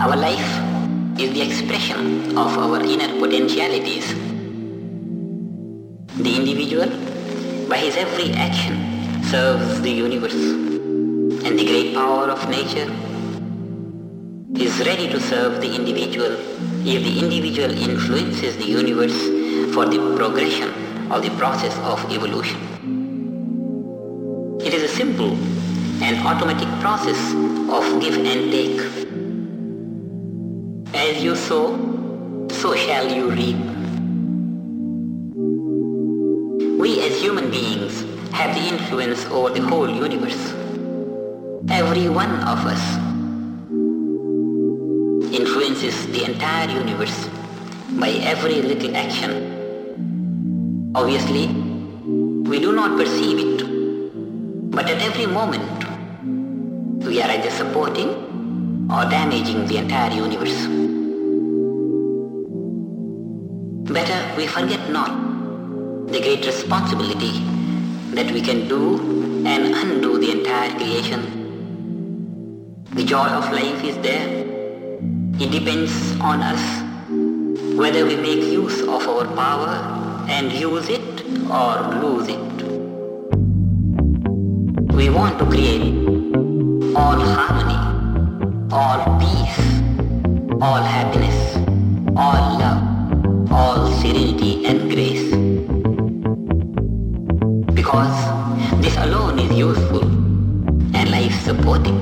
Our life is the expression of our inner potentialities. The individual, by his every action, serves the universe, and the great power of nature is ready to serve the individual if the individual influences the universe for the progression of the process of evolution. It is a simple and automatic process of give and take. As you sow, so shall you reap. We as human beings have the influence over the whole universe. Every one of us influences the entire universe by every little action. Obviously, we do not perceive it, but at every moment, we are either supporting or damaging the entire universe. Better we forget not the great responsibility that we can do and undo the entire creation. The joy of life is there. It depends on us whether we make use of our power and use it or lose it. We want to create all harmony, all peace, all happiness, all love, all serenity and grace. Because this alone is useful and life supporting.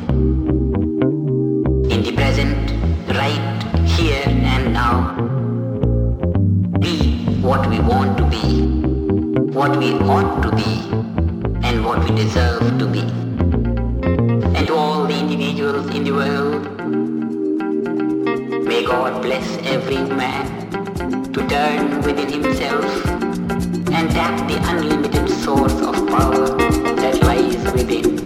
In the present, right here and now, be what we want to be, what we ought to be, and what we deserve to be. And to all the individuals in the world, may God bless every man to turn within himself and tap the unlimited source of power that lies within.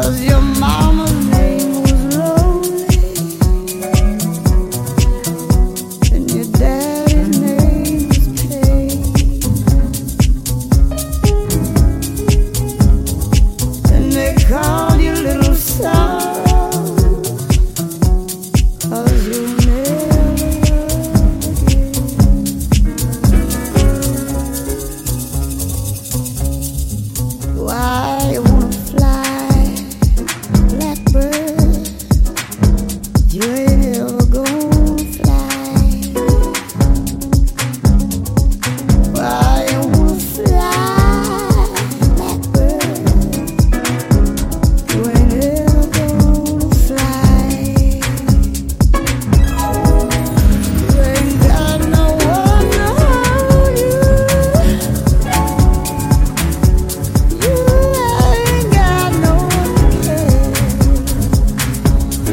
'Cause your mama's name was Lonely and your daddy's name was Pain, and they called you Little Sorrow 'cause you never again. Why you wanna fly? You ain't ever gonna fly. Why you wanna fly, Blackbird? You ain't ever gonna fly. You ain't got no one to hold you. You ain't got no one to care. You ain't ever going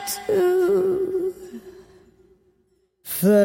to fly.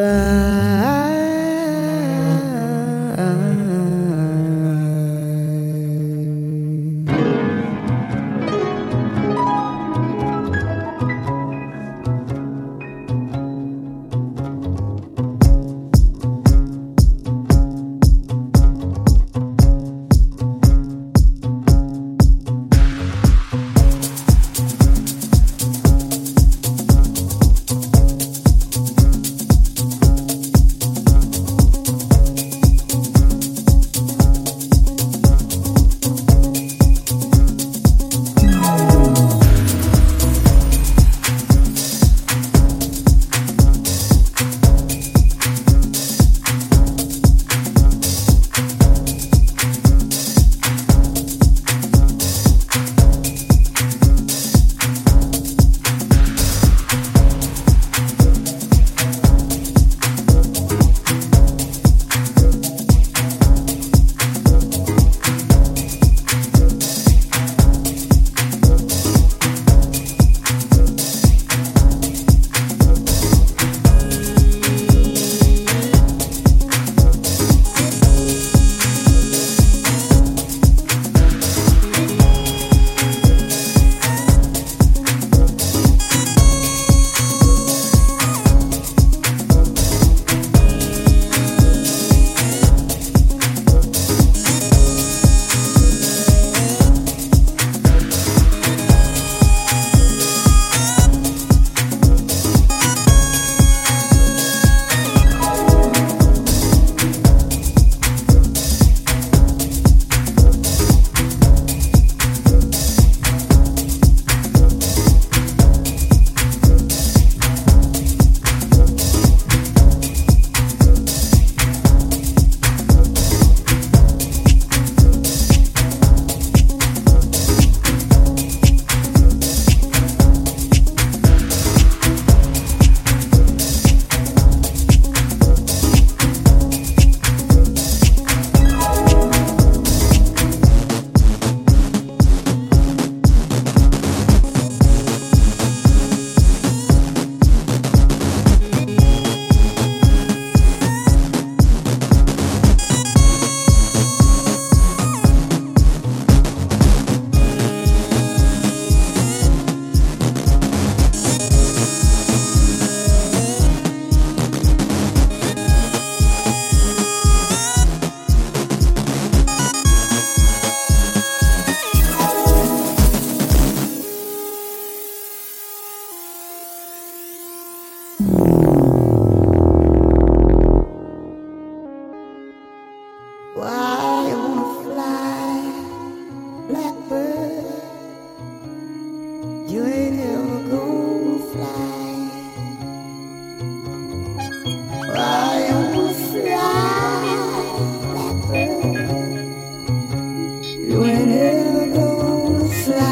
You ain't ever gonna fly. Why you gonna fly, blackbird? You ain't ever gonna fly.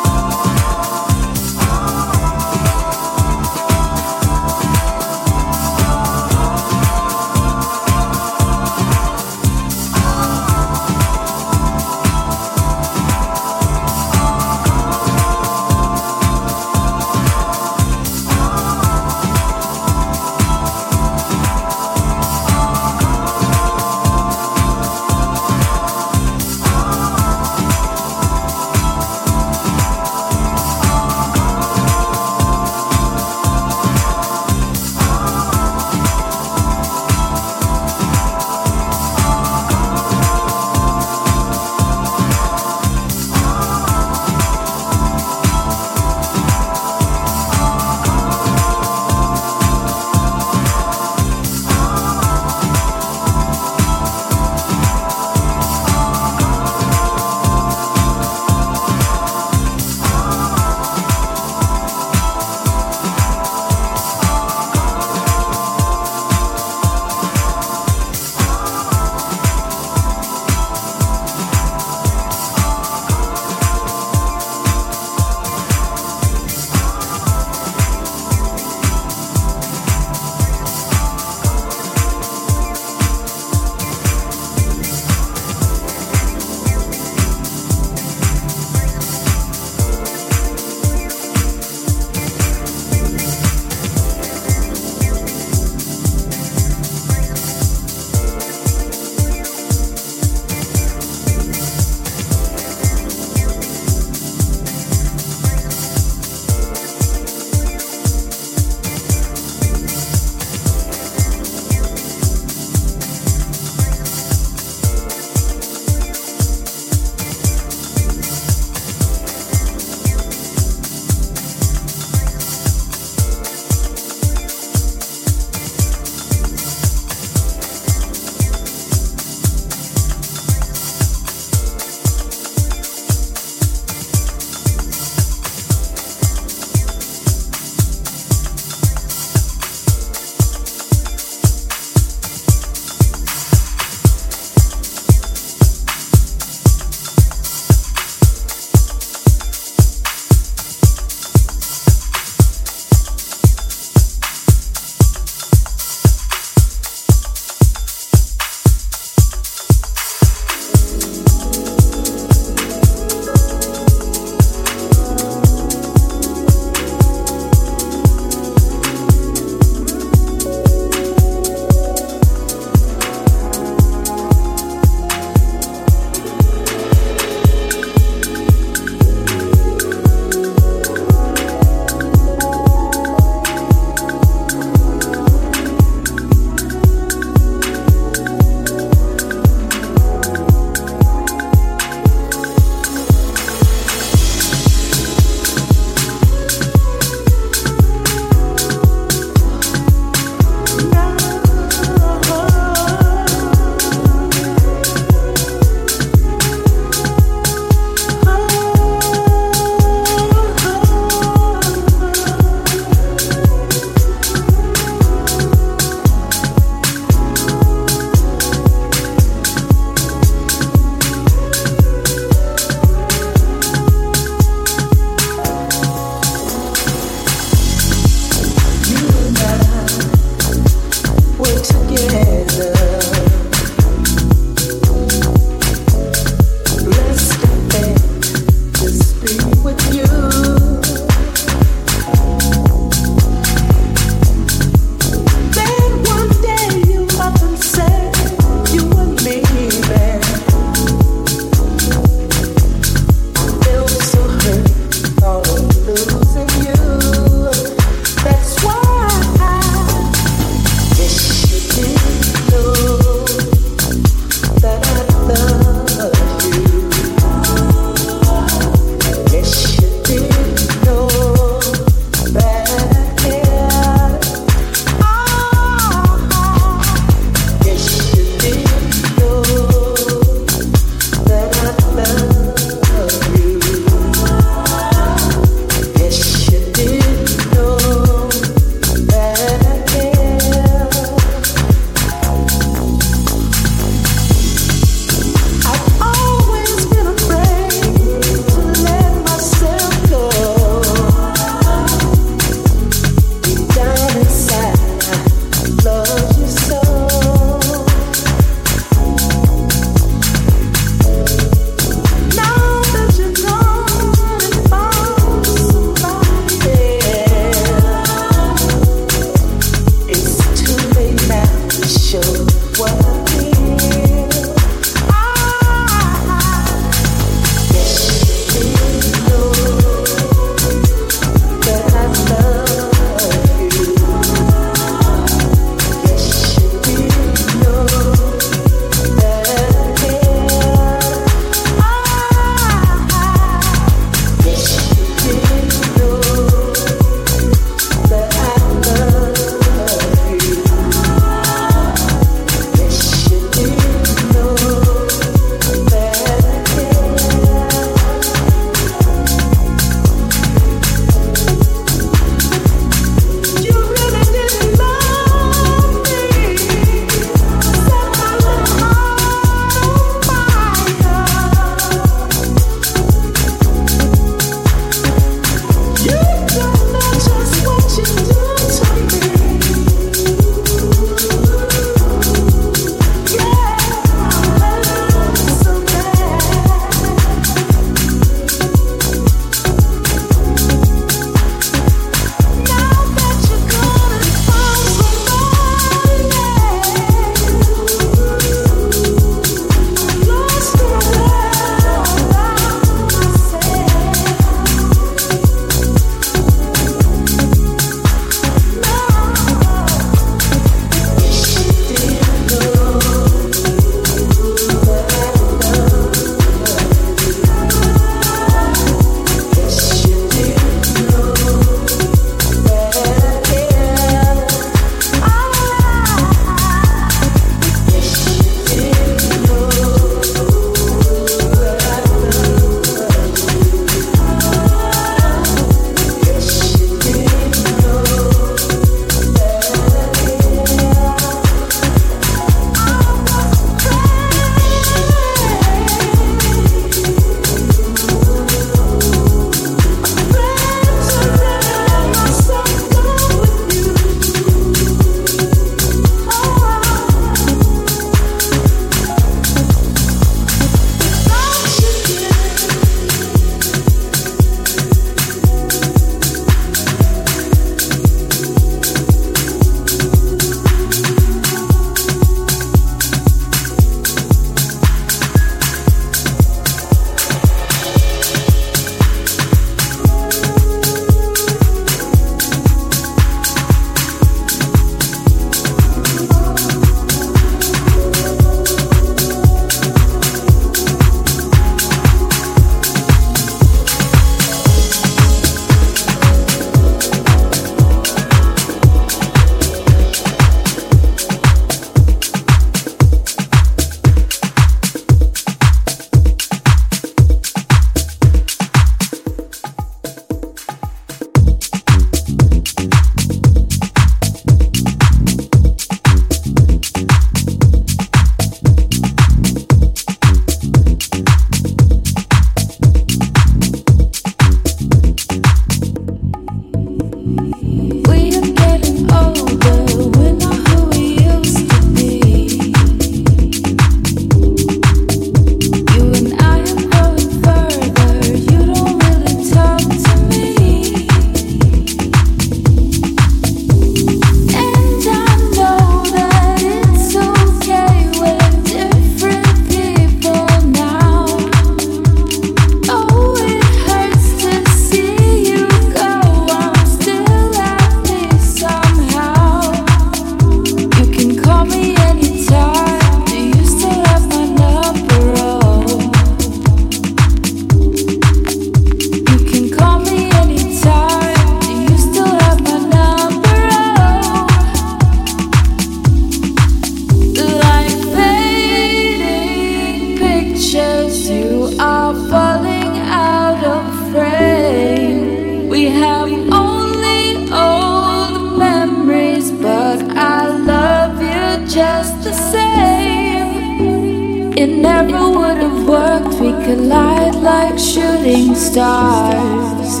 pictures, you are falling out of frame. We have only old memories, but I love you just the same. It never would have worked, we collide like shooting stars.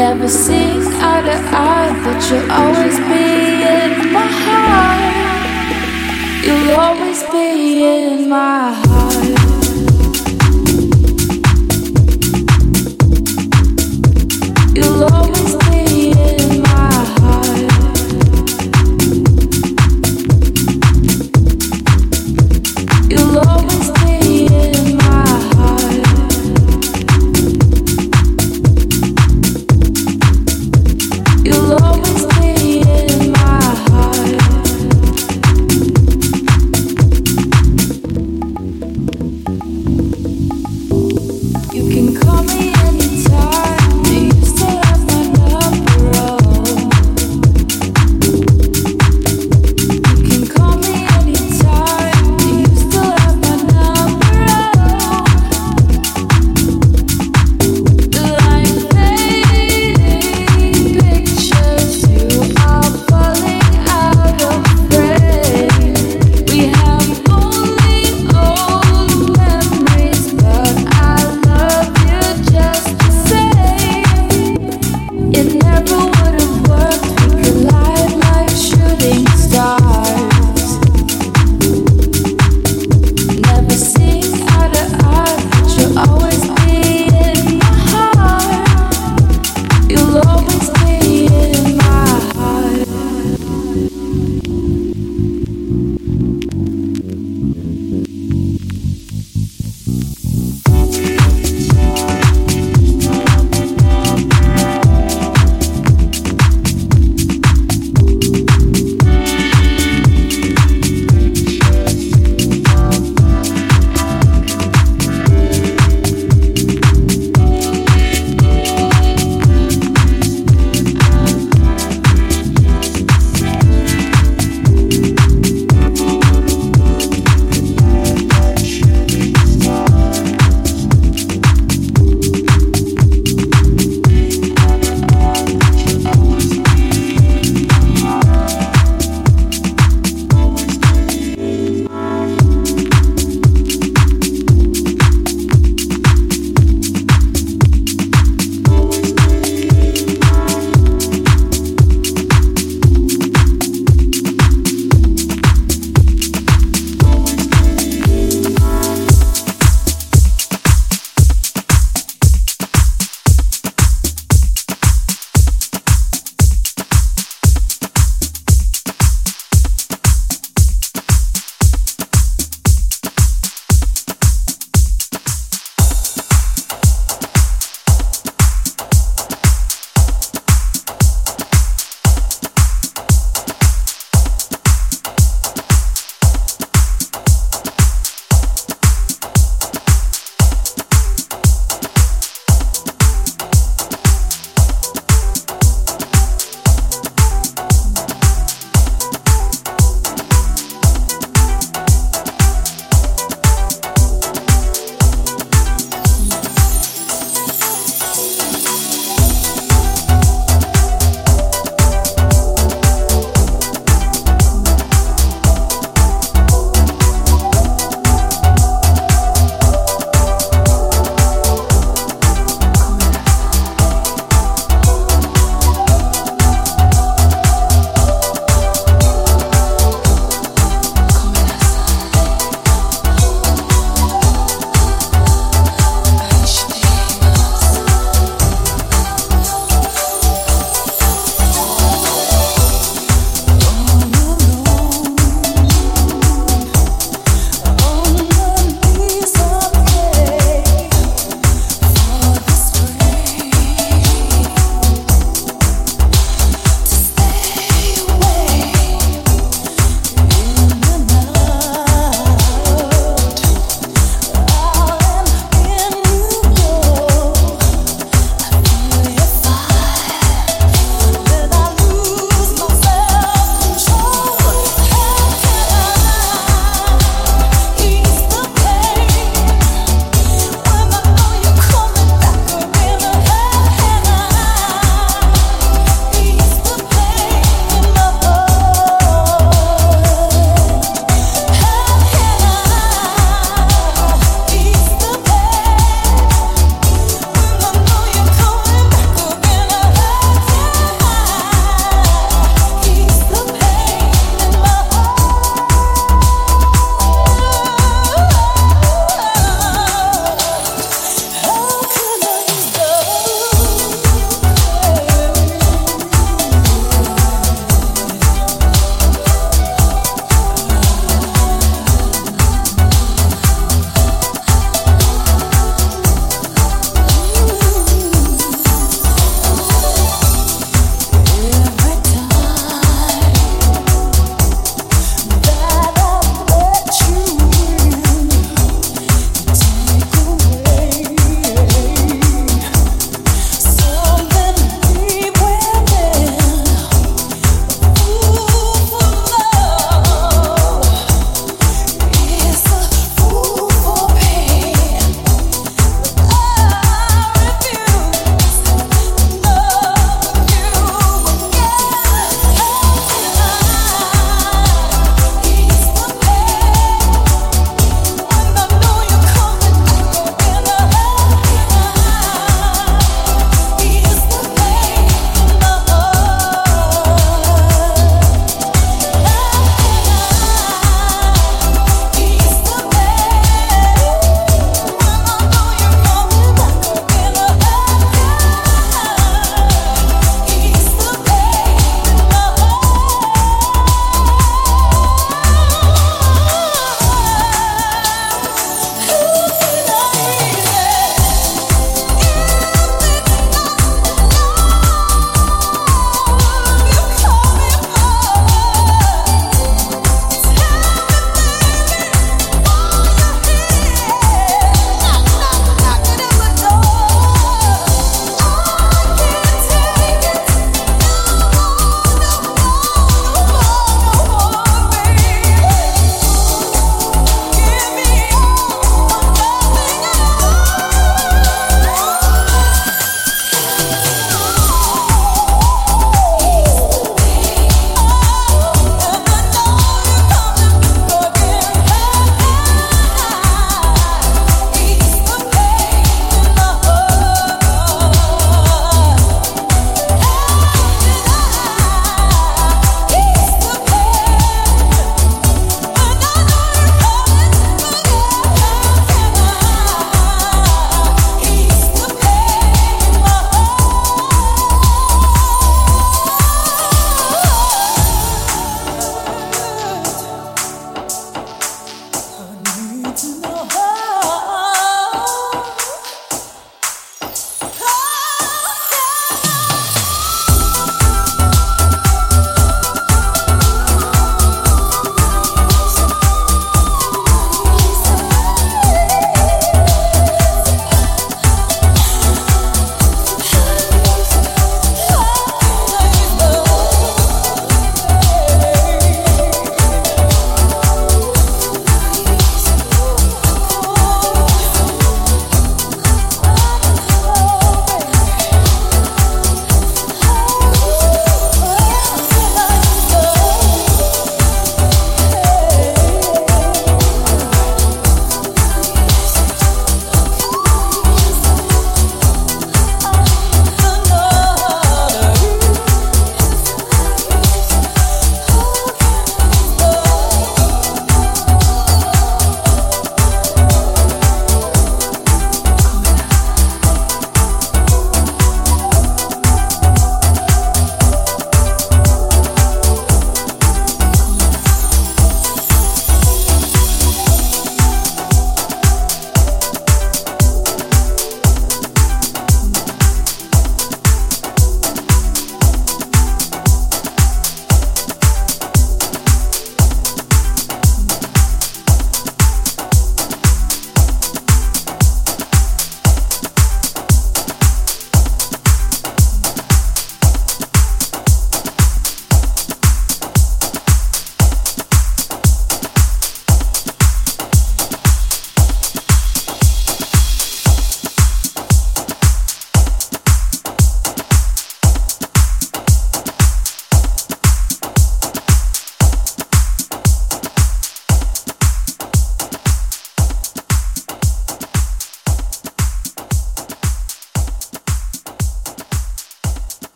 Never seeing eye to eye, but you'll always be in my heart. You'll always be in my heart.